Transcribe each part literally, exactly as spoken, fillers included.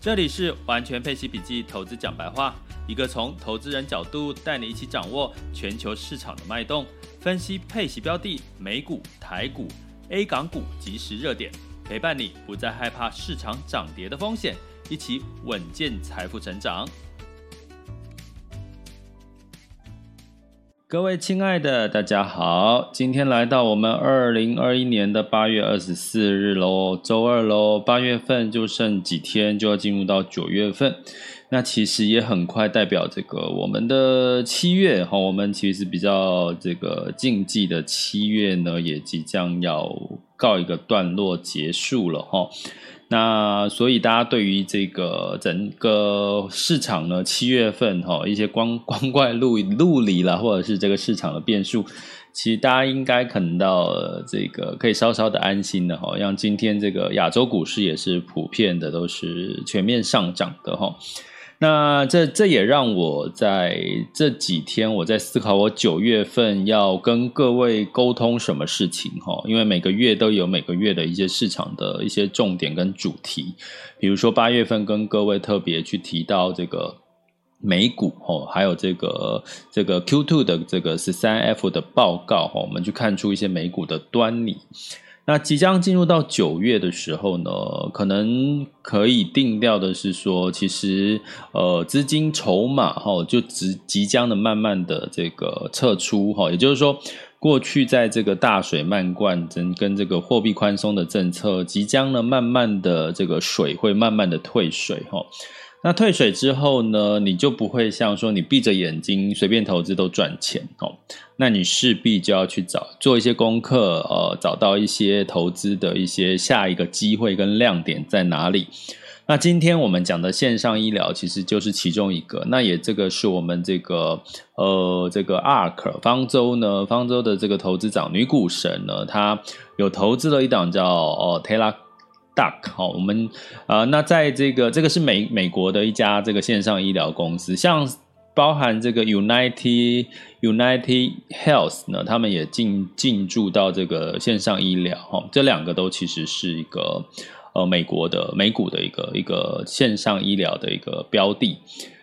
这里是完全配息笔记投资讲白话，一个从投资人角度带你一起掌握全球市场的脉动，分析配息标的、美股、台股、A 港股即时热点，陪伴你不再害怕市场涨跌的风险，一起稳健财富成长。各位亲爱的，大家好，今天来到我们二零二一年的八月二十四日咯，周二咯，八月份就剩几天就要进入到九月份，那其实也很快代表这个我们的七月，我们其实比较这个禁忌的七月呢也即将要告一个段落结束了哈。那所以大家对于这个整个市场呢，七月份哈、哦、一些光光怪陆陆离啦，或者是这个市场的变数，其实大家应该可能到这个可以稍稍的安心的哈、哦。像今天这个亚洲股市也是普遍的都是全面上涨的哈、哦。那这这也让我在这几天我在思考我九月份要跟各位沟通什么事情齁，因为每个月都有每个月的一些市场的一些重点跟主题，比如说八月份跟各位特别去提到这个美股齁，还有这个这个 Q 二 的这个 十三 F 的报告齁，我们去看出一些美股的端倪。那即将进入到九月的时候呢，可能可以定调的是说，其实呃资金筹码齁就即将的慢慢的这个撤出齁，也就是说过去在这个大水漫灌跟这个货币宽松的政策，即将呢慢慢的这个水会慢慢的退水齁。那退水之后呢，你就不会像说你闭着眼睛随便投资都赚钱哦，那你势必就要去找做一些功课，呃，找到一些投资的一些下一个机会跟亮点在哪里。那今天我们讲的线上医疗其实就是其中一个，那也这个是我们这个呃这个 A R K 方舟呢，方舟的这个投资长女股神呢，她有投资了一档叫呃 Teladoc。好，我们啊、呃，那在这个这个是美美国的一家这个线上医疗公司，像包含这个 United UnitedHealth 呢，他们也进进驻到这个线上医疗哈、哦，这两个都其实是一个呃美国的美股的一个一个线上医疗的一个标的。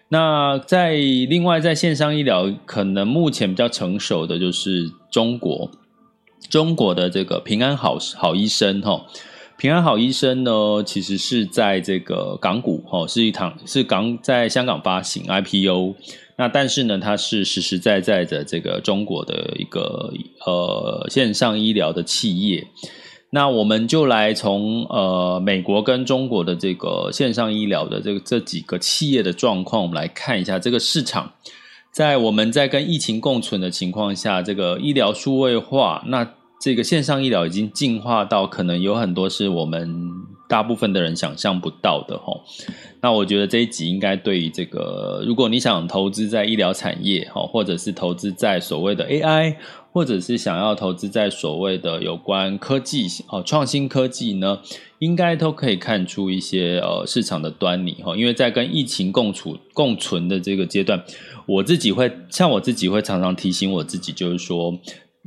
那在另外在线上医疗，可能目前比较成熟的就是中国中国的这个平安好好医生哈。哦平安好医生呢，其实是在这个港股齁，是一堂是港在香港发行 I P O， 那但是呢，它是实实在在的这个中国的一个呃线上医疗的企业。那我们就来从呃美国跟中国的这个线上医疗的这个这几个企业的状况，我们来看一下这个市场。在我们在跟疫情共存的情况下，这个医疗数位化，那这个线上医疗已经进化到可能有很多是我们大部分的人想象不到的齁。那我觉得这一集应该对于这个，如果你想投资在医疗产业齁，或者是投资在所谓的 A I， 或者是想要投资在所谓的有关科技哦创新科技呢，应该都可以看出一些呃市场的端倪齁。因为在跟疫情共处共存的这个阶段，我自己会像我自己会常常提醒我自己，就是说。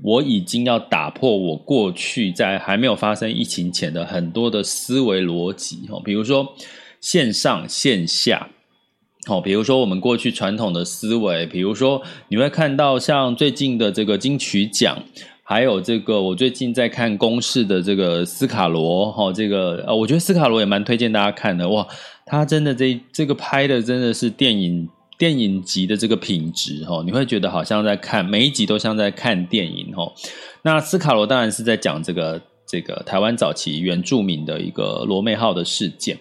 我已经要打破我过去在还没有发生疫情前的很多的思维逻辑，比如说线上线下，比如说我们过去传统的思维，比如说你会看到像最近的这个金曲奖，还有这个我最近在看公视的这个斯卡罗，这个我觉得斯卡罗也蛮推荐大家看的，哇，他真的这这个拍的真的是电影电影集的这个品质齁，你会觉得好像在看每一集都像在看电影齁。那斯卡罗当然是在讲这个这个台湾早期原住民的一个罗妹号的事件。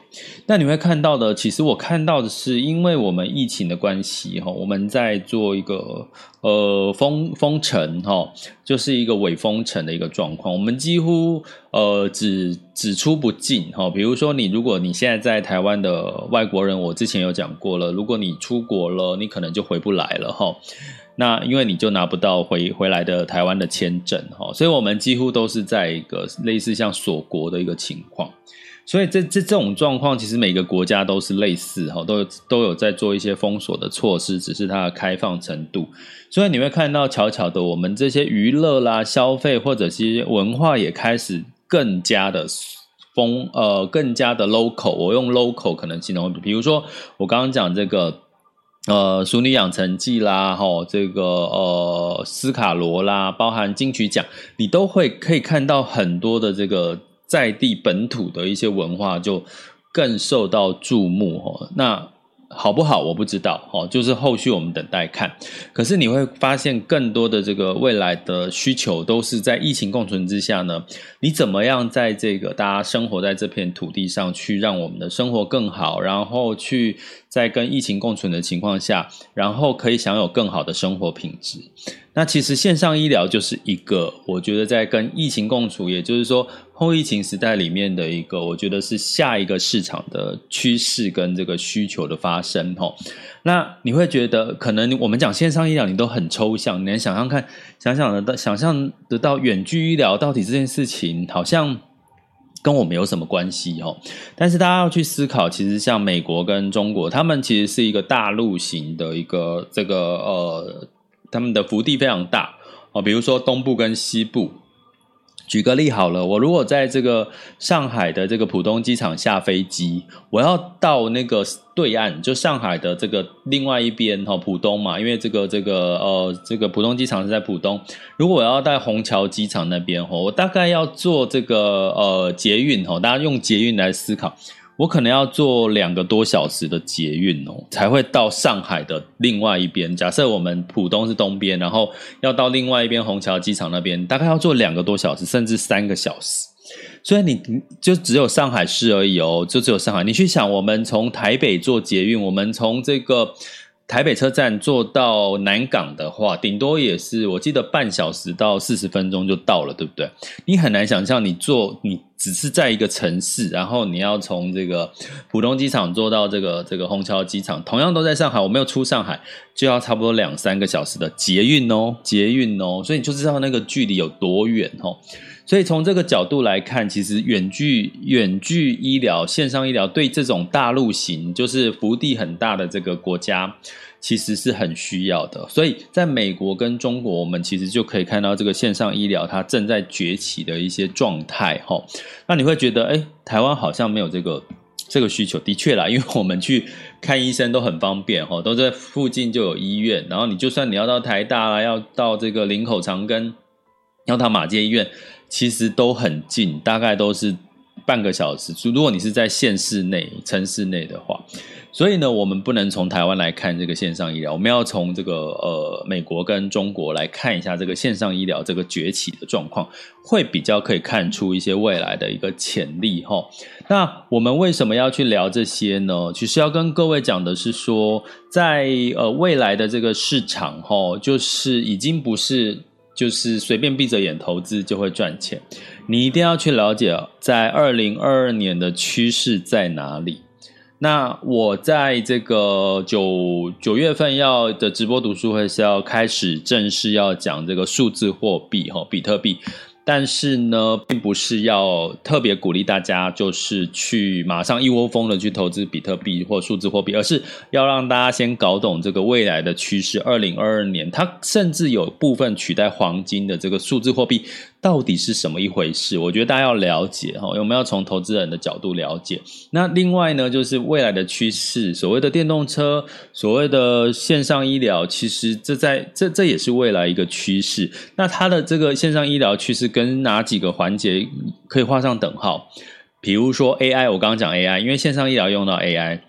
那你会看到的，其实我看到的是，因为我们疫情的关系齁，我们在做一个呃封封城齁，就是一个伪封城的一个状况。我们几乎呃只只出不进齁、哦、比如说你如果你现在在台湾的外国人，我之前有讲过了，如果你出国了你可能就回不来了齁、哦、那因为你就拿不到回回来的台湾的签证齁、哦、所以我们几乎都是在一个类似像锁国的一个情况。所以这这这种状况，其实每个国家都是类似哈，都有都有在做一些封锁的措施，只是它的开放程度。所以你会看到，巧巧的我们这些娱乐啦、消费或者是文化也开始更加的封呃，更加的 local。我用 local 可能形容，比如说我刚刚讲这个。呃，《熟女养成记》啦，吼、哦，这个呃，斯卡罗啦，包含金曲奖，你都会可以看到很多的这个在地本土的一些文化，就更受到注目吼、哦。那好不好我不知道吼、哦，就是后续我们等待看。可是你会发现，更多的这个未来的需求都是在疫情共存之下呢，你怎么样在这个大家生活在这片土地上，去让我们的生活更好，然后去。在跟疫情共存的情况下，然后可以享有更好的生活品质。那其实线上医疗就是一个，我觉得在跟疫情共处，也就是说后疫情时代里面的一个，我觉得是下一个市场的趋势跟这个需求的发生。那你会觉得，可能我们讲线上医疗，你都很抽象，你能想象看，想想得到，想象得到远距医疗到底这件事情好像。跟我们有什么关系齁？但是大家要去思考，其实像美国跟中国，他们其实是一个大陆型的一个这个呃，他们的幅地非常大哦，比如说东部跟西部。举个例好了，我如果在这个上海的这个浦东机场下飞机，我要到那个对岸，就上海的这个另外一边齁，浦东嘛，因为这个这个呃这个浦东机场是在浦东。如果我要在虹桥机场那边齁，我大概要坐这个呃捷运齁，大家用捷运来思考，我可能要坐两个多小时的捷运哦，才会到上海的另外一边。假设我们浦东是东边，然后要到另外一边虹桥机场那边，大概要坐两个多小时，甚至三个小时。所以你就只有上海市而已哦，就只有上海。你去想，我们从台北坐捷运，我们从这个台北车站坐到南港的话，顶多也是我记得半小时到四十分钟就到了，对不对？你很难想象你坐你只是在一个城市，然后你要从这个浦东机场坐到这个这个虹桥机场，同样都在上海，我没有出上海，就要差不多两三个小时的捷运哦，捷运哦，所以你就知道那个距离有多远哦。所以从这个角度来看，其实远距远距医疗、线上医疗对这种大陆型，就是幅地很大的这个国家，其实是很需要的。所以在美国跟中国，我们其实就可以看到这个线上医疗它正在崛起的一些状态齁。那你会觉得，诶，台湾好像没有这个这个需求，的确啦，因为我们去看医生都很方便齁，都在附近就有医院，然后你就算你要到台大啦，要到这个林口长庚，要到马偕医院。其实都很近，大概都是半个小时，如果你是在县市内、城市内的话。所以呢，我们不能从台湾来看这个线上医疗，我们要从这个呃美国跟中国来看一下这个线上医疗这个崛起的状况，会比较可以看出一些未来的一个潜力齁。那我们为什么要去聊这些呢？其实要跟各位讲的是说，在呃未来的这个市场齁，就是已经不是就是随便闭着眼投资就会赚钱，你一定要去了解在二零二二年的趋势在哪里。那我在这个九九月份要的直播读书会是要开始正式要讲这个数字货币齁，比特币。但是呢，并不是要特别鼓励大家就是去马上一窝蜂的去投资比特币或数字货币，而是要让大家先搞懂这个未来的趋势。二零二二年，它甚至有部分取代黄金的这个数字货币到底是什么一回事？我觉得大家要了解齁，我们要从投资人的角度了解。那另外呢，就是未来的趋势，所谓的电动车，所谓的线上医疗，其实这在这这也是未来一个趋势。那它的这个线上医疗趋势。跟哪几个环节可以画上等号？比如说 A I， 我刚刚讲 A I， 因为线上医疗用到 A I。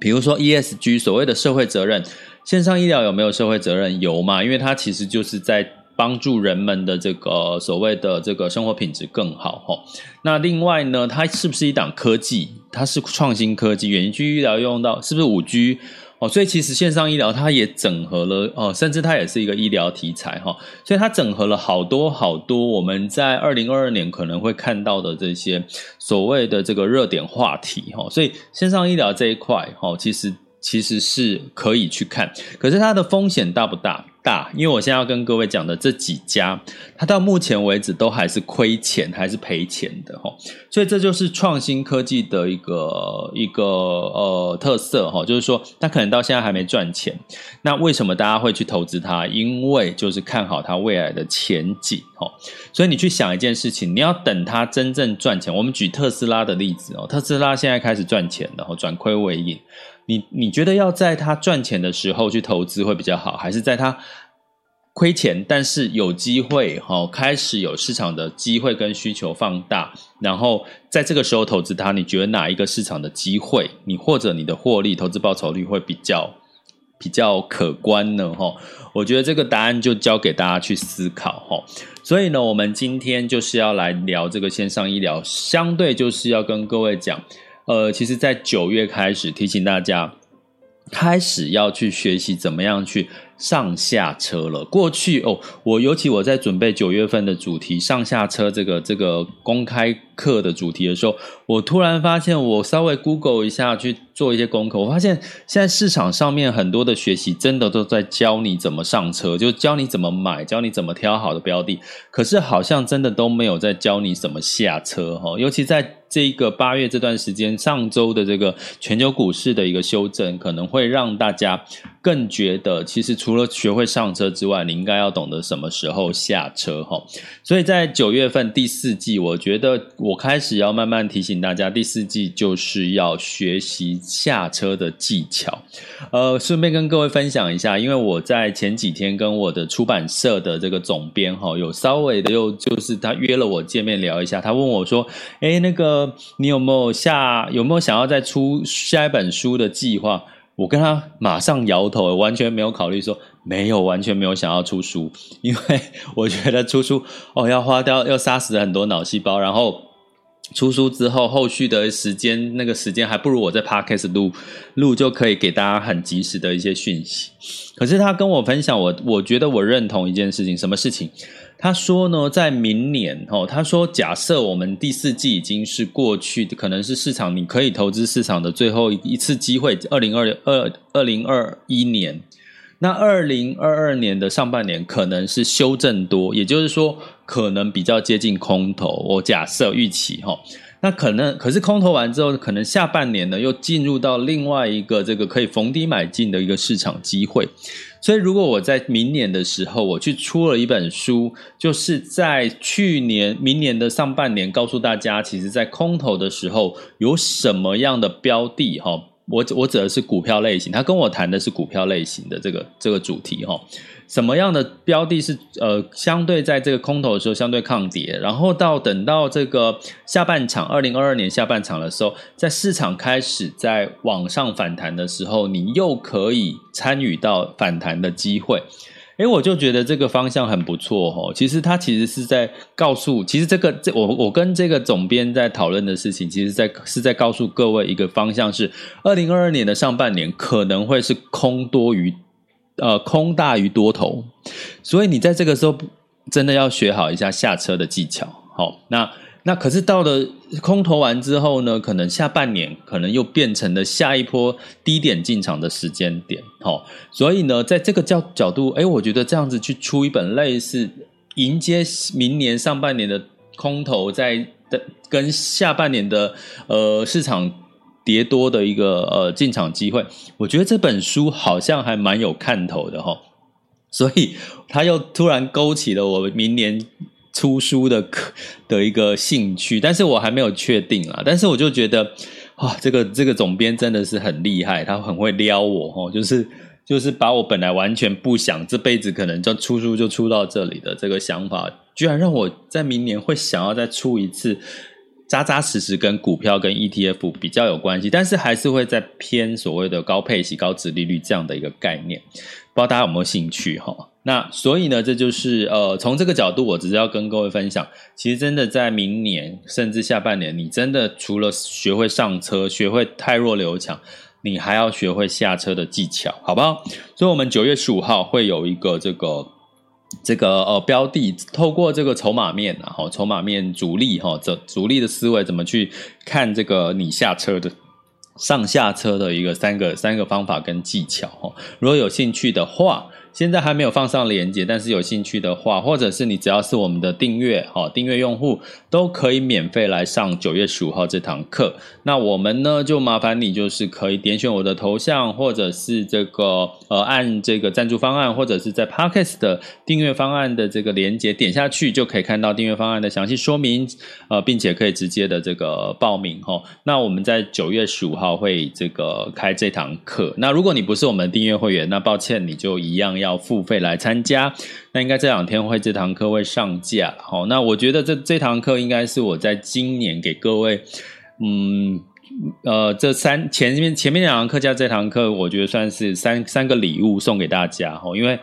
比如说 E S G， 所谓的社会责任，线上医疗有没有社会责任？有嘛，因为它其实就是在帮助人们的这个所谓的这个生活品质更好齁。那另外呢，它是不是一档科技？它是创新科技，远距医疗用到是不是 五 G？哦，所以其实线上医疗它也整合了哦，甚至它也是一个医疗题材哈、哦，所以它整合了好多好多我们在二零二二年可能会看到的这些所谓的这个热点话题哈、哦，所以线上医疗这一块哈、哦，其实其实是可以去看，可是它的风险大不大？大，因为我现在要跟各位讲的这几家，它到目前为止都还是亏钱，还是赔钱的哈，所以这就是创新科技的一个一个呃特色哈，就是说它可能到现在还没赚钱，那为什么大家会去投资它？因为就是看好它未来的前景哈，所以你去想一件事情，你要等它真正赚钱。我们举特斯拉的例子哦，特斯拉现在开始赚钱了，转亏为盈。你你觉得要在他赚钱的时候去投资会比较好，还是在他亏钱但是有机会、哦、开始有市场的机会跟需求放大，然后在这个时候投资他？你觉得哪一个市场的机会，你或者你的获利投资报酬率会比较比较可观呢、哦、我觉得这个答案就交给大家去思考、哦、所以呢，我们今天就是要来聊这个线上医疗，相对就是要跟各位讲呃，其实在九月开始提醒大家开始要去学习怎么样去上下车了。过去哦，我尤其我在准备九月份的主题上下车这个这个公开课的主题的时候，我突然发现我稍微 Google 一下去做一些功课，我发现现在市场上面很多的学习真的都在教你怎么上车，就教你怎么买，教你怎么挑好的标的，可是好像真的都没有在教你怎么下车、哦、尤其在这个八月这段时间，上周的这个全球股市的一个修正，可能会让大家更觉得其实除了学会上车之外，你应该要懂得什么时候下车、哦、所以在九月份第四季，我觉得我开始要慢慢提醒大家，第四季就是要学习下车的技巧。呃，顺便跟各位分享一下，因为我在前几天跟我的出版社的这个总编、哦、有稍微的又就是他约了我见面聊一下，他问我说诶那个你有没有下有没有想要再出下一本书的计划，我跟他马上摇头，完全没有考虑说没有，完全没有想要出书，因为我觉得出书哦要花掉要杀死很多脑细胞，然后出书之后后续的时间那个时间还不如我在 podcast 录录就可以给大家很及时的一些讯息。可是他跟我分享，我我觉得我认同一件事情，什么事情？他说呢，在明年、哦、他说假设我们第四季已经是过去可能是市场你可以投资市场的最后一次机会，二零二一年，那二零二二年的上半年可能是修正多，也就是说可能比较接近空头，我假设预期、哦、那可能可是空头完之后，可能下半年呢又进入到另外一个这个可以逢低买进的一个市场机会。所以如果我在明年的时候我去出了一本书，就是在去年明年的上半年告诉大家，其实在空头的时候有什么样的标的、哦、我, 我指的是股票类型，他跟我谈的是股票类型的这个这个主题、哦、什么样的标的是呃相对在这个空头的时候相对抗跌，然后到等到这个下半场二零二二年下半场的时候，在市场开始在往上反弹的时候，你又可以参与到反弹的机会。诶，我就觉得这个方向很不错、哦、其实他其实是在告诉，其实这个这我我跟这个总编在讨论的事情，其实在是在告诉各位一个方向，是二零二二年的上半年可能会是空多于呃空大于多头，所以你在这个时候真的要学好一下下车的技巧。好、哦，那那可是到了空头完之后呢，可能下半年可能又变成了下一波低点进场的时间点、哦、所以呢在这个角角度，诶我觉得这样子去出一本类似迎接明年上半年的空头在跟下半年的呃市场跌多的一个呃进场机会，我觉得这本书好像还蛮有看头的、哦、所以他又突然勾起了我明年出书的的一个兴趣，但是我还没有确定啦。但是我就觉得，哇，这个这个总编真的是很厉害，他很会撩我哦，就是就是把我本来完全不想这辈子可能就出书就出到这里的这个想法，居然让我在明年会想要再出一次，扎扎实实跟股票跟 E T F 比较有关系，但是还是会在偏所谓的高配息、高殖利率这样的一个概念，不知道大家有没有兴趣哈、哦？那所以呢，这就是呃，从这个角度，我只是要跟各位分享，其实真的在明年甚至下半年，你真的除了学会上车、学会汰弱留强，你还要学会下车的技巧，好不好？所以我们九月十五号会有一个这个这个呃标的，透过这个筹码面啊，哦、筹码面主力哈，这、哦、主力的思维怎么去看这个你下车的上下车的一个三个三个方法跟技巧哈、哦。如果有兴趣的话，现在还没有放上连结，但是有兴趣的话，或者是你只要是我们的订阅、哦、订阅用户都可以免费来上九月十五号这堂课。那我们呢就麻烦你就是可以点选我的头像，或者是这个呃按这个赞助方案，或者是在 Podcast 的订阅方案的这个连结点下去，就可以看到订阅方案的详细说明，呃并且可以直接的这个报名、哦、那我们在九月十五号会这个开这堂课。那如果你不是我们的订阅会员，那抱歉你就一样要付费来参加。那应该这两天会这堂课会上架、哦、那我觉得这这堂课应该是我在今年给各位嗯呃这三前面前面两堂课加这堂课，我觉得算是三三个礼物送给大家、哦、因为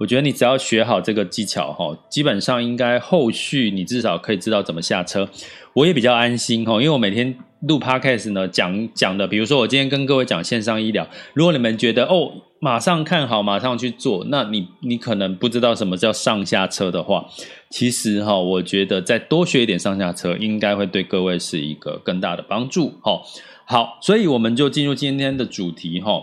我觉得你只要学好这个技巧、哦、基本上应该后续你至少可以知道怎么下车，我也比较安心、哦、因为我每天录 podcast 呢讲讲的，比如说我今天跟各位讲线上医疗，如果你们觉得哦马上看好马上去做，那你你可能不知道什么叫上下车的话，其实、哦、我觉得再多学一点上下车应该会对各位是一个更大的帮助、哦、好，所以我们就进入今天的主题、哦、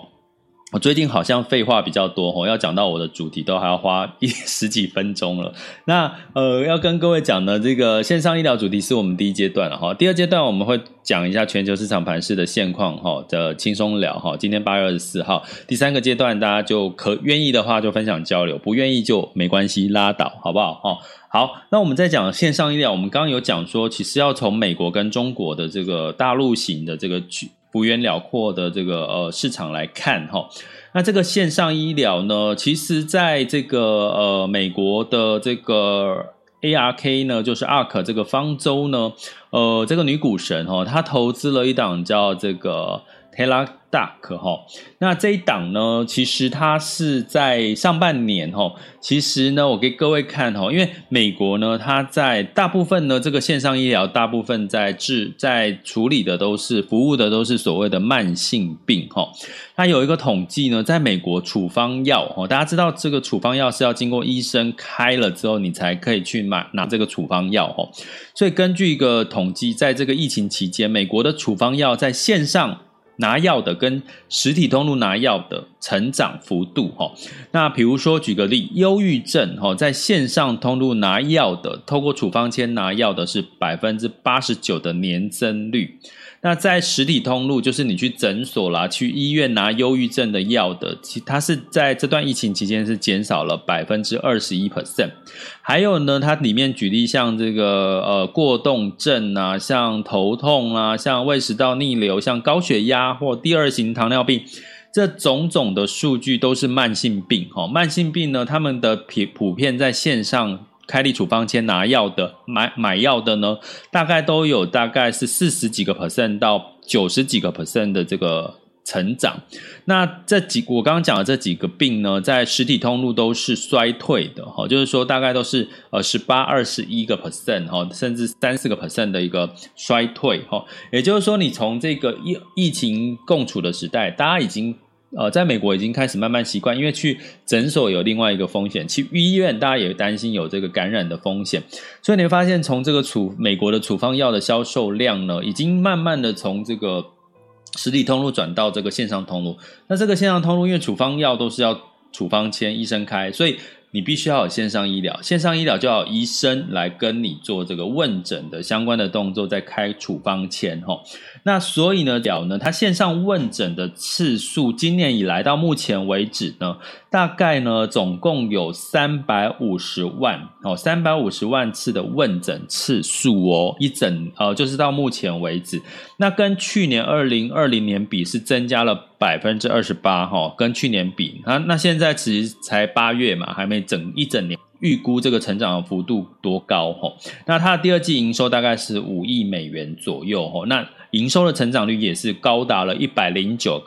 我最近好像废话比较多、哦、要讲到我的主题都还要花一十几分钟了。那呃，要跟各位讲的这个线上医疗主题是我们第一阶段了、哦、第二阶段我们会讲一下全球市场盘势的现况哈的轻松聊哈，今天八月二十四号，第三个阶段大家就可愿意的话就分享交流，不愿意就没关系拉倒，好不好？哦，好，那我们再讲线上医疗，我们刚刚有讲说，其实要从美国跟中国的这个大陆型的这个幅员辽阔的这个呃市场来看哈。那这个线上医疗呢，其实在这个呃美国的这个A R K 呢，就是 A R K 这个方舟呢，呃，这个女股神哈、哦，她投资了一档叫这个 Teladoc 哈、哦。那这一档呢，其实它是在上半年哈、哦，其实呢，我给各位看哈、哦，因为美国呢，它在大部分呢，这个线上医疗大部分在治在处理的都是服务的都是所谓的慢性病哈、哦。它有一个统计呢，在美国处方药哈、哦，大家知道这个处方药是要经过医生开了之后，你才可以去买拿这个处方药哈、哦。所以根据一个统计，在这个疫情期间，美国的处方药在线上拿药的跟实体通路拿药的成长幅度、哦、那比如说举个例，忧郁症、哦、在线上通路拿药的透过处方签拿药的是 百分之八十九 的年增率，那在实体通路就是你去诊所啦去医院拿忧郁症的药的，它是在这段疫情期间是减少了 百分之二十一。 还有呢它里面举例像这个呃过动症啊，像头痛啊，像胃食道逆流，像高血压或第二型糖尿病，这种种的数据都是慢性病、哦、慢性病呢他们的普遍在线上开立处方签拿药的买买药的呢，大概都有大概是四十几个 percent 到九十几个 percent 的这个成长。那这几我刚刚讲的这几个病呢，在实体通路都是衰退的、哦、就是说大概都是呃 百分之十八、百分之二十一、哦、甚至 百分之三十 的一个衰退、哦、也就是说你从这个疫疫情共处的时代，大家已经呃，在美国已经开始慢慢习惯，因为去诊所有另外一个风险，去医院大家也担心有这个感染的风险，所以你会发现从这个处美国的处方药的销售量呢，已经慢慢的从这个实体通路转到这个线上通路。那这个线上通路因为处方药都是要处方签医生开，所以你必须要有线上医疗，线上医疗就要有医生来跟你做这个问诊的相关的动作，再开处方签、哦、那所以呢了呢它线上问诊的次数今年以来到目前为止呢，大概呢总共有三百五十万、哦、三百五十万次的问诊次数哦，一整呃就是到目前为止，那跟去年二零二零年比是增加了 百分之二十八、哦、跟去年比、啊、那现在其实才八月嘛，还没整一整年预估这个成长的幅度多高吼。那它的第二季营收大概是五亿美元左右吼，那营收的成长率也是高达了 百分之一百零九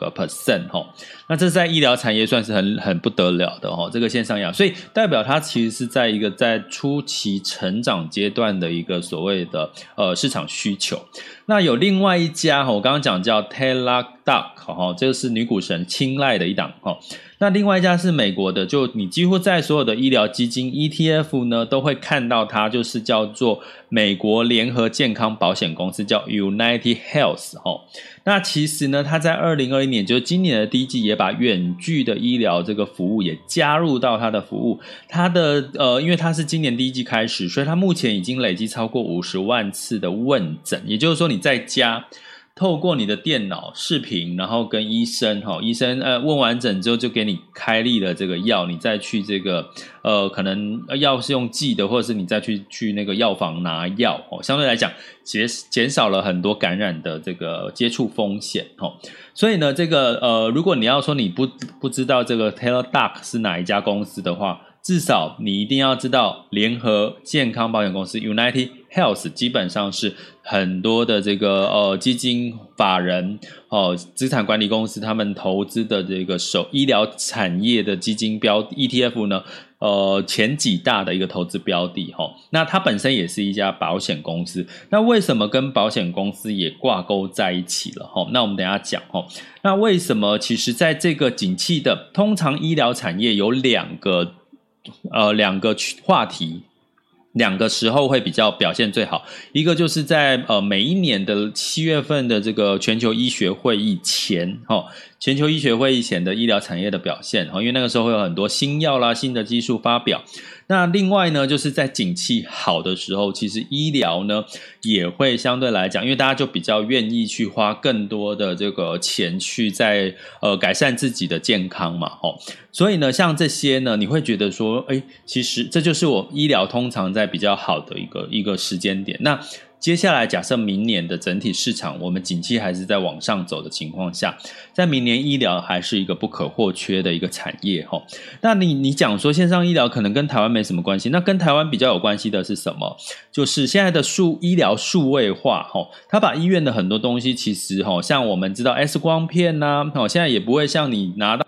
吼。那这在医疗产业算是很很不得了的吼，这个线上药，所以代表它其实是在一个在初期成长阶段的一个所谓的呃市场需求。那有另外一家吼，我刚刚讲叫 Teladoc 吼，这是女股神青睐的一档吼。那另外一家是美国的，就你几乎在所有的医疗基金 E T F 呢都会看到它，就是叫做美国联合健康保险公司，叫 UnitedHealth 吼。那其实呢，它在二零二一年，就是今年的第一季，也把远距的医疗这个服务也加入到它的服务。它的呃，因为它是今年第一季开始，所以它目前已经累积超过五十万次的问诊，也就是说你在家，透过你的电脑视频，然后跟医生齁，医生呃问完诊之后就给你开立了这个药，你再去这个呃可能药是用剂的，或者是你再去去那个药房拿药齁，相对来讲减减少了很多感染的这个接触风险齁。所以呢，这个呃如果你要说你不不知道这个 Teladoc 是哪一家公司的话，至少你一定要知道联合健康保险公司 United Health 基本上是很多的这个呃基金法人哦、资产管理公司他们投资的这个首医疗产业的基金标 E T F 呢，呃前几大的一个投资标的齁、哦。那它本身也是一家保险公司，那为什么跟保险公司也挂钩在一起了齁、哦？那我们等一下讲齁、哦。那为什么其实在这个景气的，通常医疗产业有两个呃两个话题。两个时候会比较表现最好，一个就是在呃每一年的七月份的这个全球医学会议前齁，全球医学会议前的医疗产业的表现齁，因为那个时候会有很多新药啦、新的技术发表。那另外呢，就是在景气好的时候，其实医疗呢也会相对来讲，因为大家就比较愿意去花更多的这个钱去在呃改善自己的健康嘛齁、哦。所以呢，像这些呢，你会觉得说，诶，其实这就是我医疗通常在比较好的一个一个时间点。那接下来假设明年的整体市场我们景气还是在往上走的情况下，在明年医疗还是一个不可或缺的一个产业齁。那你你讲说线上医疗可能跟台湾没什么关系，那跟台湾比较有关系的是什么？就是现在的数医疗数位化齁，它把医院的很多东西其实齁，像我们知道 X 光片啊齁，现在也不会像你拿到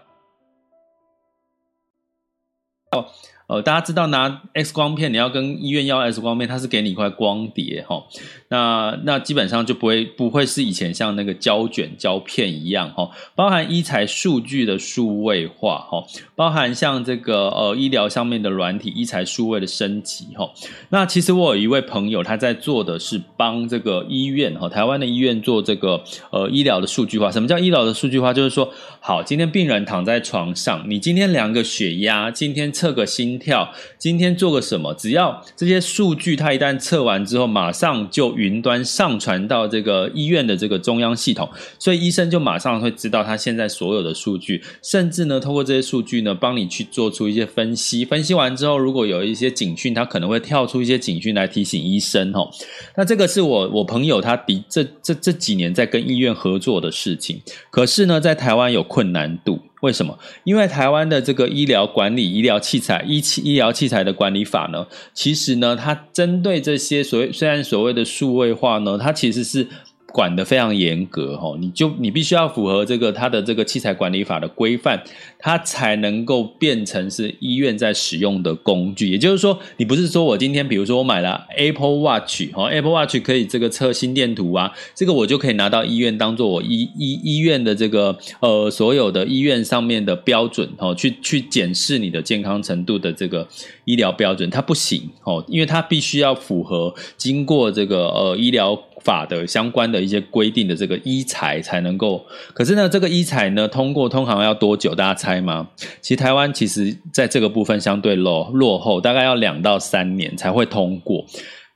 呃，大家知道拿 X 光片，你要跟医院要 X 光片，它是给你一块光碟齁、哦。那那基本上就不会不会是以前像那个胶卷胶片一样齁、哦。包含医材数据的数位化齁、哦，包含像这个呃医疗上面的软体医材数位的升级齁、哦。那其实我有一位朋友，他在做的是帮这个医院齁、哦，台湾的医院做这个呃医疗的数据化。什么叫医疗的数据化？就是说，好，今天病人躺在床上，你今天量个血压，今天测个心跳，今天做个什么，只要这些数据它一旦测完之后，马上就云端上传到这个医院的这个中央系统，所以医生就马上会知道他现在所有的数据，甚至呢透过这些数据呢帮你去做出一些分析，分析完之后如果有一些警讯，他可能会跳出一些警讯来提醒医生、哦、那这个是我我朋友他的这这这几年在跟医院合作的事情。可是呢在台湾有困难度，为什么？因为台湾的这个医疗管理、医疗器材、医医疗器材的管理法呢，其实呢，它针对这些所谓虽然所谓的数位化呢，它其实是管得非常严格齁，你就你必须要符合这个它的这个器材管理法的规范，它才能够变成是医院在使用的工具。也就是说，你不是说我今天比如说我买了 Apple Watch 齁， Apple Watch 可以这个测心电图啊，这个我就可以拿到医院当做我医医医院的这个呃所有的医院上面的标准齁，去去检视你的健康程度的这个医疗标准，它不行齁，因为它必须要符合经过这个呃医疗法的相关的一些规定的这个医材才能够，可是呢，这个医材呢通过通常要多久？大家猜吗？其实台湾其实在这个部分相对落落后，大概要两到三年才会通过。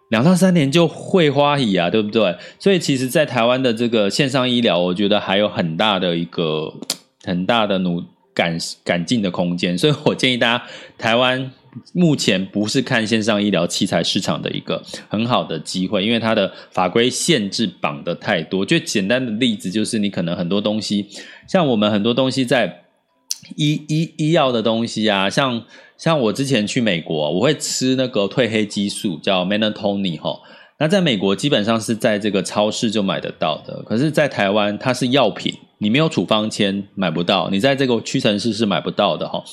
两到三年就会花蚁啊，对不对？所以其实，在台湾的这个线上医疗，我觉得还有很大的一个很大的努赶赶进的空间。所以我建议大家，台湾目前不是看线上医疗器材市场的一个很好的机会，因为它的法规限制绑得太多。最简单的例子就是，你可能很多东西，像我们很多东西在医医医药的东西啊，像像我之前去美国，我会吃那个褪黑激素，叫 Melatonin 哈。那在美国基本上是在这个超市就买得到的，可是在台湾它是药品，你没有处方签买不到，你在这个屈臣氏是买不到的哈。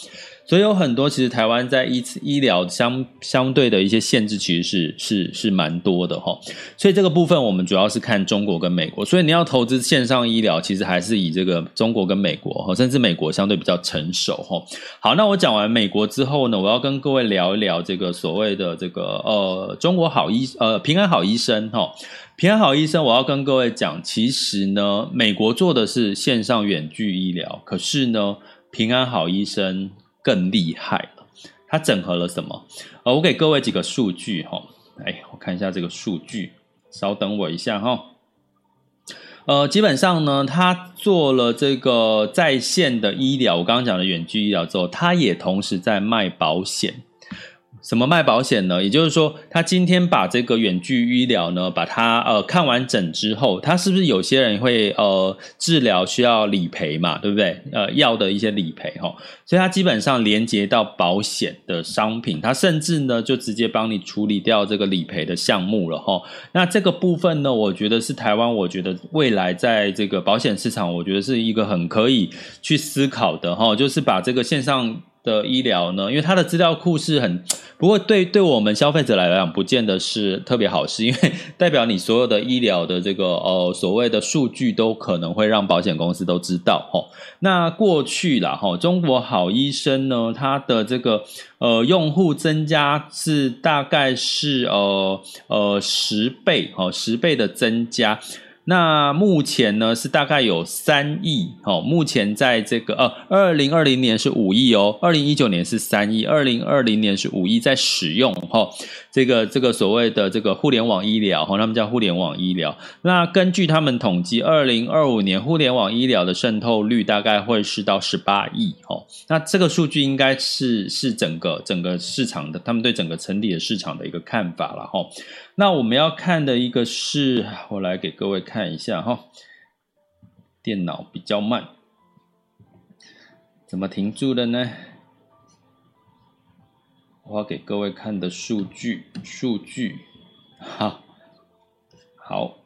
所以有很多其实台湾在医医疗相相对的一些限制其实是是是蛮多的齁。所以这个部分我们主要是看中国跟美国，所以你要投资线上医疗其实还是以这个中国跟美国齁，甚至美国相对比较成熟齁。好，那我讲完美国之后呢，我要跟各位聊一聊这个所谓的这个呃中国好医呃平安好医生齁。平安好医生我要跟各位讲，其实呢美国做的是线上远距医疗，可是呢平安好医生更厉害了，它整合了什么？呃，我给各位几个数据哈，哎，我看一下这个数据，稍等我一下哈。呃，基本上呢，它做了这个在线的医疗，我刚刚讲的远距医疗之后，它也同时在卖保险。什么卖保险呢？也就是说，他今天把这个远距医疗呢，把它呃看完整之后，他是不是有些人会呃治疗需要理赔嘛，对不对？呃，要的一些理赔齁，所以他基本上连接到保险的商品，他甚至呢就直接帮你处理掉这个理赔的项目了齁。那这个部分呢，我觉得是台湾，我觉得未来在这个保险市场，我觉得是一个很可以去思考的齁，就是把这个线上的医疗呢，因为它的资料库是很，不过对对我们消费者来讲，不见得是特别好事，因为代表你所有的医疗的这个呃所谓的数据都可能会让保险公司都知道哈、哦。那过去啦哈、哦，中国好医生呢，它的这个呃用户增加是大概是呃呃十倍哈、哦，十倍的增加。那目前呢是大概有三亿齁、哦、目前在这个呃 ,二零二零 年是五亿哦 ,二零一九 年是三亿 ,二零二零 年是五亿在使用齁、哦、这个这个所谓的这个互联网医疗齁、哦、他们叫互联网医疗。那根据他们统计 ,二零二五 年互联网医疗的渗透率大概会是到十八亿齁、哦。那这个数据应该是是整个整个市场的，他们对整个整体的市场的一个看法啦齁、哦。那我们要看的一个是，我来给各位看看一下哈、哦，电脑比较慢，怎么停住了呢？我要给各位看的数据，数据，好，好，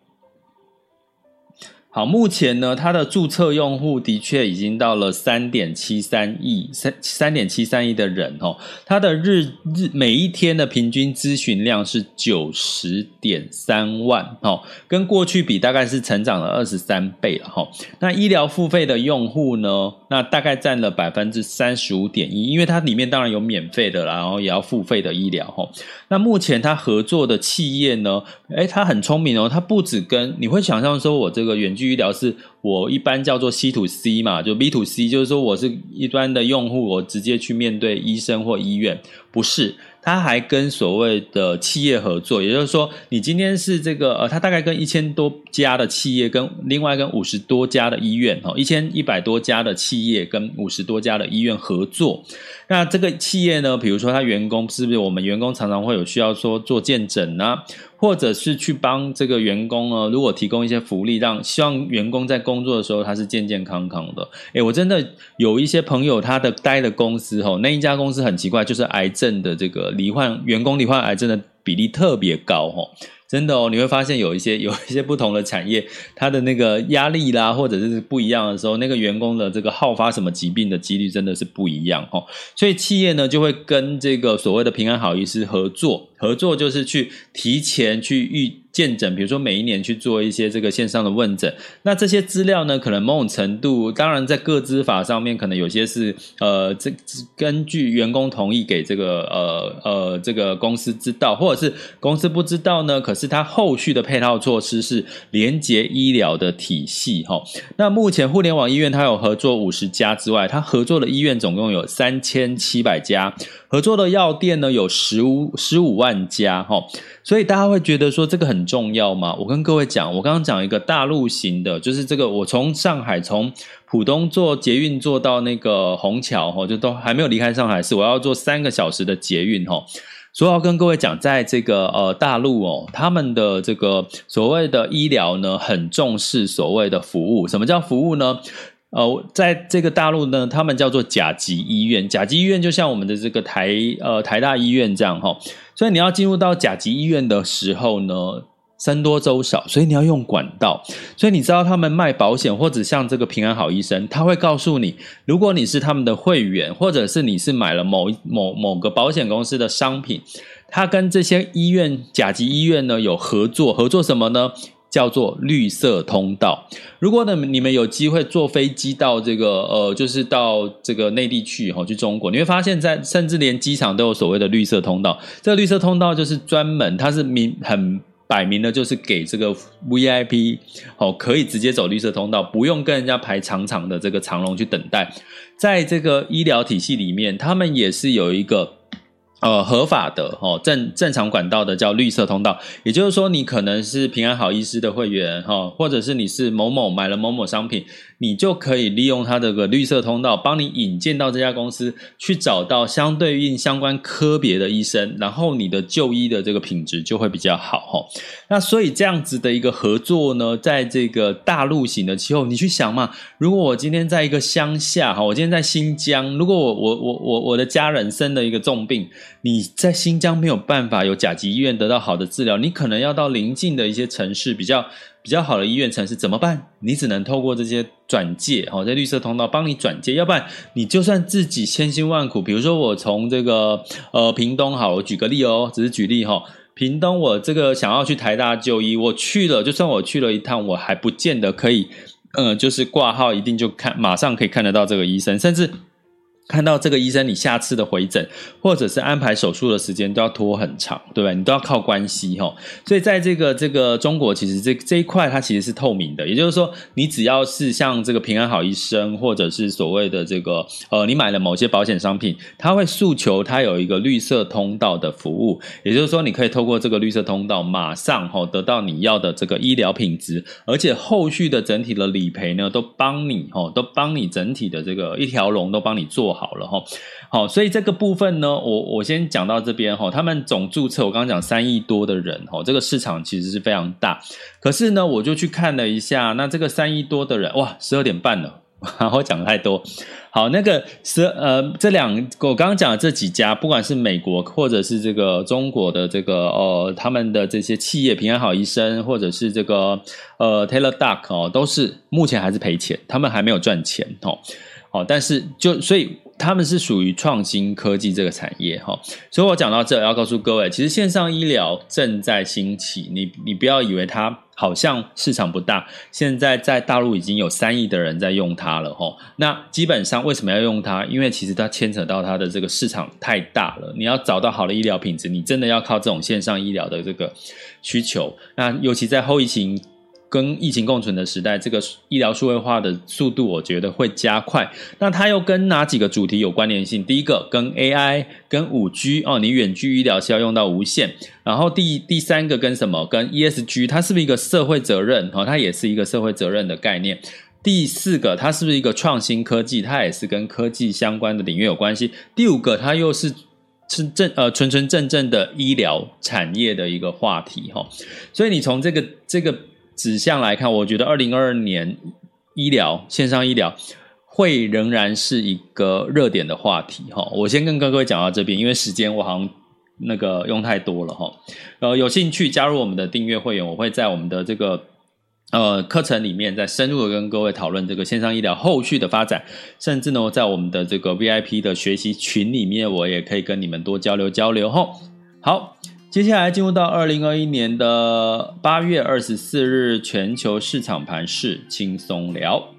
好，目前呢，它的注册用户的确已经到了 三点七三亿 三点七三亿的人哦，它的日日每一天的平均咨询量是 九十点三万哦，跟过去比大概是成长了二十三倍了哦。那医疗付费的用户呢，那大概占了 百分之三十五点一， 因为它里面当然有免费的啦，然后也要付费的医疗哦。那目前它合作的企业呢，诶，它很聪明哦，它不止跟，你会想象说我这个远距医疗是我一般叫做 C to C 嘛，就 B to C 就是说我是一般的用户，我直接去面对医生或医院，不是，他还跟所谓的企业合作，也就是说你今天是这个呃，他大概跟一千多家的企业，跟另外跟五十多家的医院齁，一千一百多家的企业跟五十多家的医院合作。那这个企业呢，比如说他员工，是不是我们员工常常会有需要说做健诊啊，或者是去帮这个员工呢，如果提供一些福利，让希望员工在工作的时候他是健健康康的。诶，我真的有一些朋友，他的待的公司齁，那一家公司很奇怪，就是癌症的这个罹患员工罹患癌症的比例特别高齁、哦，真的哦，你会发现有一些有一些不同的产业，它的那个压力啦，或者是不一样的时候，那个员工的这个好发什么疾病的几率真的是不一样齁、哦，所以企业呢就会跟这个所谓的平安好医师合作，合作就是去提前去预健诊，比如说每一年去做一些这个线上的问诊，那这些资料呢，可能某种程度，当然在个资法上面，可能有些是呃，这根据员工同意给这个呃呃这个公司知道，或者是公司不知道呢，可是它后续的配套措施是连结医疗的体系哈、哦。那目前互联网医院它有合作五十家之外，它合作的医院总共有三千七百家，合作的药店呢有十五十五万家哈、哦。所以大家会觉得说这个很重要吗？我跟各位讲，我刚刚讲一个大陆型的，就是这个我从上海从浦东坐捷运坐到那个虹桥，就都还没有离开上海市，我要坐三个小时的捷运。所以要跟各位讲，在这个呃大陆哦，他们的这个所谓的医疗呢，很重视所谓的服务。什么叫服务呢？呃，在这个大陆呢，他们叫做甲级医院。甲级医院就像我们的这个台呃台大医院这样哈、哦，所以你要进入到甲级医院的时候呢，僧多粥少，所以你要用管道。所以你知道他们卖保险，或者像这个平安好医生，他会告诉你，如果你是他们的会员，或者是你是买了某某某个保险公司的商品，他跟这些医院甲级医院呢有合作，合作什么呢？叫做绿色通道。如果呢你们有机会坐飞机到这个呃，就是到这个内地去哈、哦，去中国，你会发现在甚至连机场都有所谓的绿色通道。这个绿色通道就是专门，它是明很摆明的，就是给这个 V I P 哦，可以直接走绿色通道，不用跟人家排长长的这个长龙去等待。在这个医疗体系里面，他们也是有一个。呃，合法的哦，正正常管道的叫绿色通道，也就是说，你可能是平安好医师的会员哈、哦，或者是你是某某买了某某商品，你就可以利用它的个绿色通道，帮你引荐到这家公司，去找到相对应相关科别的医生，然后你的就医的这个品质就会比较好哈、哦。那所以这样子的一个合作呢，在这个大陆型的气候，你去想嘛，如果我今天在一个乡下哈，我今天在新疆，如果我我我我我的家人生了一个重病。你在新疆没有办法有甲级医院得到好的治疗，你可能要到邻近的一些城市比较比较好的医院城市怎么办？你只能透过这些转介，好，在绿色通道帮你转介，要不然你就算自己千辛万苦，比如说我从这个呃屏东好，我举个例哦，只是举例哈、哦。屏东我这个想要去台大就医，我去了，就算我去了一趟，我还不见得可以，呃，就是挂号一定就看马上可以看得到这个医生，甚至。看到这个医生，你下次的回诊或者是安排手术的时间都要拖很长，对吧？你都要靠关系齁。所以在这个这个中国，其实这这一块它其实是透明的，也就是说，你只要是像这个平安好医生，或者是所谓的这个呃，你买了某些保险商品，它会诉求它有一个绿色通道的服务，也就是说，你可以透过这个绿色通道，马上齁得到你要的这个医疗品质，而且后续的整体的理赔呢，都帮你齁，都帮你整体的这个一条龙都帮你做好。好了哈，好，所以这个部分呢，我我先讲到这边哈。他们总注册，我刚刚讲三亿多的人哈，这个市场其实是非常大。可是呢，我就去看了一下，那这个三亿多的人，哇，十二点半了，我讲太多。好，那个十呃，这两我刚刚讲的这几家，不管是美国或者是这个中国的这个呃，他们的这些企业，平安好医生或者是这个呃 Teladoc 哦，都是目前还是赔钱，他们还没有赚钱哦。好，但是就所以。他们是属于创新科技这个产业哈，所以我讲到这要告诉各位，其实线上医疗正在兴起，你你不要以为它好像市场不大，现在在大陆已经有三亿的人在用它了哈。那基本上为什么要用它？因为其实它牵扯到它的这个市场太大了，你要找到好的医疗品质，你真的要靠这种线上医疗的这个需求。那尤其在后疫情。跟疫情共存的时代，这个医疗数位化的速度我觉得会加快。那它又跟哪几个主题有关联性？第一个跟 A I 跟 五 G 哦，你远距医疗是要用到无线。然后第第三个跟什么？跟 E S G， 它是不是一个社会责任哦，它也是一个社会责任的概念。第四个，它是不是一个创新科技？它也是跟科技相关的领域有关系。第五个，它又是是正呃纯纯正正的医疗产业的一个话题哈、哦。所以你从这个这个指向来看，我觉得二零二二年医疗线上医疗会仍然是一个热点的话题哈。我先跟各位讲到这边，因为时间我好像那个用太多了哈。呃，有兴趣加入我们的订阅会员，我会在我们的这个呃课程里面再深入的跟各位讨论这个线上医疗后续的发展，甚至呢在我们的这个 V I P 的学习群里面，我也可以跟你们多交流交流哈。好。接下来进入到二零二一年的八月二十四日全球市场盘势轻松聊。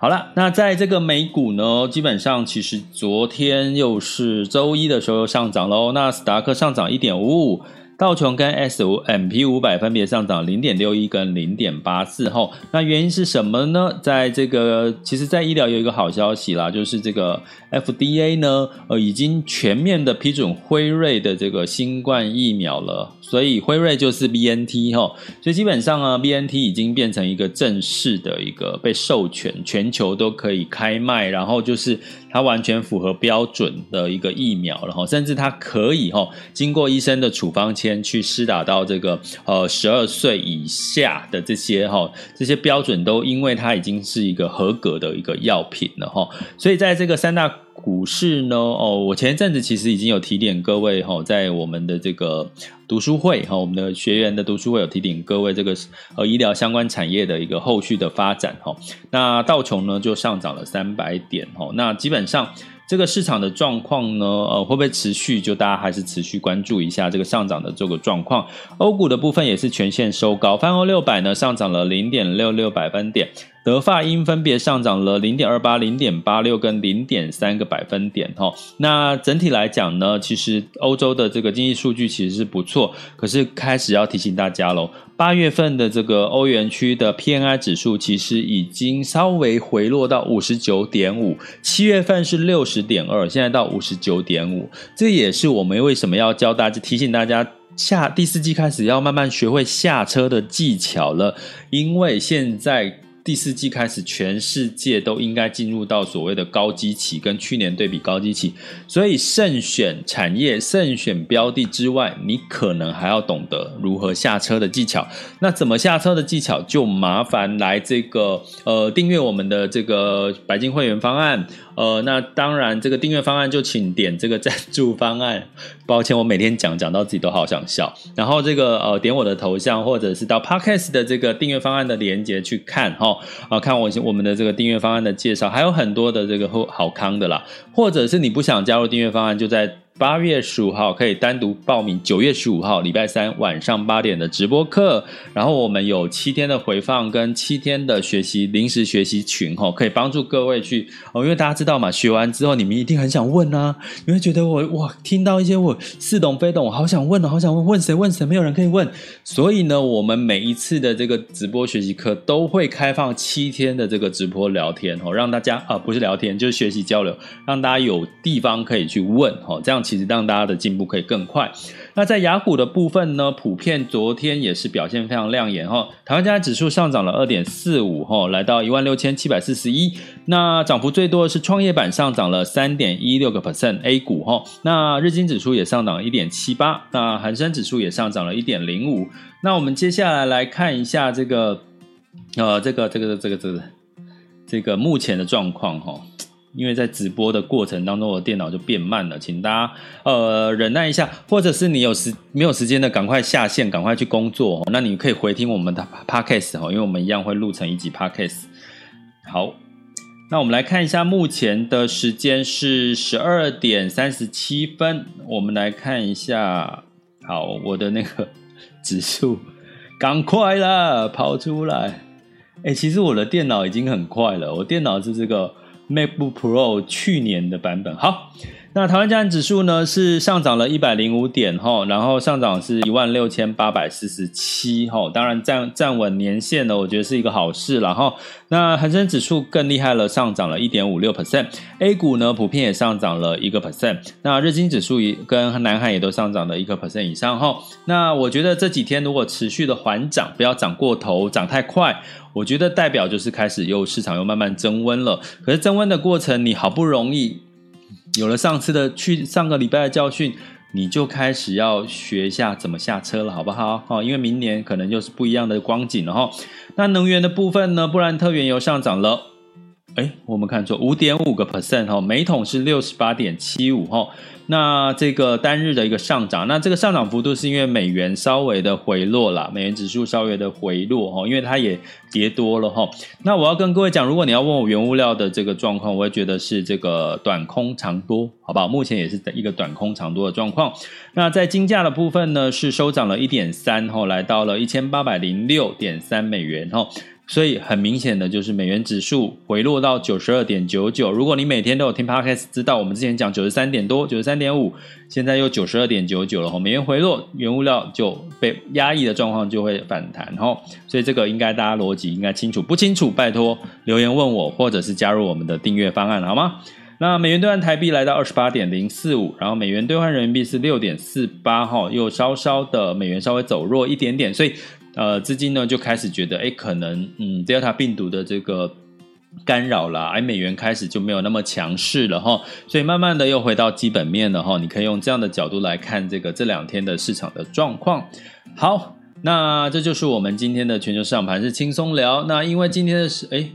好了，那在这个美股呢，基本上其实昨天又是周一的时候又上涨咯，纳斯达克上涨 一点五五， 道琼跟 S and P 五百 分别上涨 零点六一 跟 零点八四 后，那原因是什么呢？在这个其实在医疗有一个好消息啦，就是这个 F D A 呢呃已经全面的批准辉瑞的这个新冠疫苗了，所以辉瑞就是 B N T 吼，所以基本上啊 B N T 已经变成一个正式的一个被授权，全球都可以开卖，然后就是它完全符合标准的一个疫苗了，甚至它可以经过医生的处方签去施打到这个呃十二岁以下的这些这些标准，都因为它已经是一个合格的一个药品了。所以在这个三大股市呢，哦，我前一阵子其实已经有提点各位哈，在我们的这个读书会哈，我们的学员的读书会有提点各位这个呃医疗相关产业的一个后续的发展哈。那道琼呢就上涨了三百点哈，那基本上这个市场的状况呢，呃，会不会持续？就大家还是持续关注一下这个上涨的这个状况。欧股的部分也是全线收高，泛欧六百呢上涨了 零点六六百分点，德法英分别上涨了 零点二八、零点八六 跟 零点三 个百分点。那整体来讲呢，其实欧洲的这个经济数据其实是不错，可是开始要提醒大家咯，八月份的这个欧元区的 P M I 指数其实已经稍微回落到 五十九点五， 七月份是 六十点二， 现在到 五十九点五， 这也是我们为什么要教大家提醒大家下第四季开始要慢慢学会下车的技巧了，因为现在第四季开始全世界都应该进入到所谓的高基期，跟去年对比高基期，所以慎选产业慎选标的之外，你可能还要懂得如何下车的技巧。那怎么下车的技巧，就麻烦来这个呃订阅我们的这个白金会员方案，呃，那当然这个订阅方案就请点这个赞助方案，抱歉我每天讲讲到自己都好想笑，然后这个呃点我的头像，或者是到 Podcast 的这个订阅方案的连结去看齁，啊，看我我们的这个订阅方案的介绍，还有很多的这个好康的啦，或者是你不想加入订阅方案，就在八月十五号可以单独报名九月十五号礼拜三晚上八点的直播课，然后我们有七天的回放跟七天的学习临时学习群，可以帮助各位去、哦、因为大家知道嘛，学完之后你们一定很想问啊，你会觉得我哇听到一些我似懂非懂，我好想问啊，好想问，问谁问谁，没有人可以问，所以呢我们每一次的这个直播学习课都会开放七天的这个直播聊天、哦、让大家、啊、不是聊天就是学习交流，让大家有地方可以去问、哦、这样其实让大家的进步可以更快。那在雅股的部分呢，普遍昨天也是表现非常亮眼、哦、台湾加权指数上涨了 二点四五、哦、来到 一万六千七百四十一， 那涨幅最多的是创业板上涨了 三点一六个百分点 A 股、哦、那日经指数也上涨了 一点七八， 那恒生指数也上涨了 一点零五。 那我们接下来来看一下这个呃，这个这个这个这个这个目前的状况哈、哦，因为在直播的过程当中我的电脑就变慢了，请大家呃忍耐一下，或者是你有时没有时间的赶快下线赶快去工作，那你可以回听我们的 podcast， 因为我们一样会录成一集 podcast。 好，那我们来看一下目前的时间是十二点三十七分，我们来看一下，好，我的那个指数赶快啦跑出来，诶其实我的电脑已经很快了，我电脑是这个MacBook Pro 去年的版本。好，那台湾加权指数呢是上涨了一百零五点，然后上涨是 一万六千八百四十七， 当然站站稳年线呢我觉得是一个好事啦。那恒生指数更厉害了，上涨了 一点五六个百分点， A 股呢普遍也上涨了 百分之一， 那日经指数跟南韩也都上涨了 百分之一 以上。那我觉得这几天如果持续的缓涨，不要涨过头涨太快，我觉得代表就是开始又市场又慢慢增温了，可是增温的过程你好不容易有了上次的去上个礼拜的教训，你就开始要学一下怎么下车了好不好、哦、因为明年可能又是不一样的光景了、哦、那能源的部分呢，布兰特原油上涨了诶我们看错 百分之五点五、哦、每桶是 六十八点七五、哦、那这个单日的一个上涨，那这个上涨幅度是因为美元稍微的回落啦，美元指数稍微的回落、哦、因为它也跌多了、哦、那我要跟各位讲，如果你要问我原物料的这个状况，我会觉得是这个短空长多好不好，目前也是一个短空长多的状况。那在金价的部分呢是收涨了 一点三、哦、来到了 一千八百零六点三美元、哦，所以很明显的就是美元指数回落到 九十二点九九， 如果你每天都有听 Podcast 知道我们之前讲 九十三点多 九十三点五， 现在又 九十二点九九 了，美元回落原物料就被压抑的状况就会反弹，所以这个应该大家逻辑应该清楚，不清楚拜托留言问我，或者是加入我们的订阅方案好吗。那美元兑换台币来到 二十八点零四五， 然后美元兑换人民币是 六点四八， 又稍稍的美元稍微走弱一点点，所以呃，资金呢就开始觉得，哎，可能嗯 ，Delta 病毒的这个干扰啦，哎，美元开始就没有那么强势了哈，所以慢慢的又回到基本面了哈。你可以用这样的角度来看这个这两天的市场的状况。好，那这就是我们今天的全球市场盘是轻松聊。那因为今天的是，哎，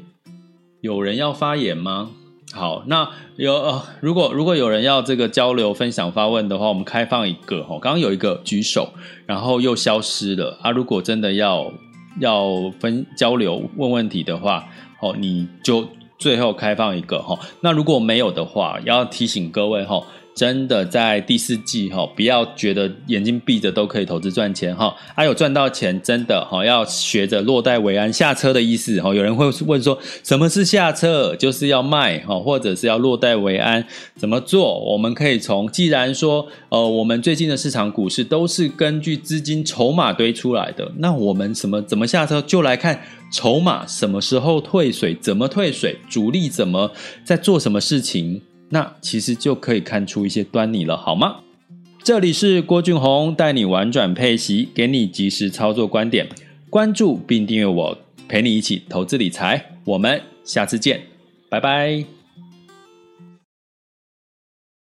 有人要发言吗？好，那有、呃、如果如果有人要这个交流、分享、发问的话，我们开放一个哈。刚刚有一个举手，然后又消失了啊。如果真的要要分交流、问问题的话，哦，你就最后开放一个哈。那如果没有的话，要提醒各位哈。真的在第四季齁，不要觉得眼睛闭着都可以投资赚钱齁，啊有赚到钱真的齁，要学着落袋为安，下车的意思齁。有人会问说什么是下车，就是要卖齁，或者是要落袋为安，怎么做？我们可以从既然说呃我们最近的市场股市都是根据资金筹码堆出来的，那我们什么怎么下车，就来看筹码什么时候退水，怎么退水，主力怎么在做什么事情，那其实就可以看出一些端倪了，好吗？这里是郭俊宏，带你玩转配息，给你及时操作观点。关注并订阅我，陪你一起投资理财。我们下次见，拜拜。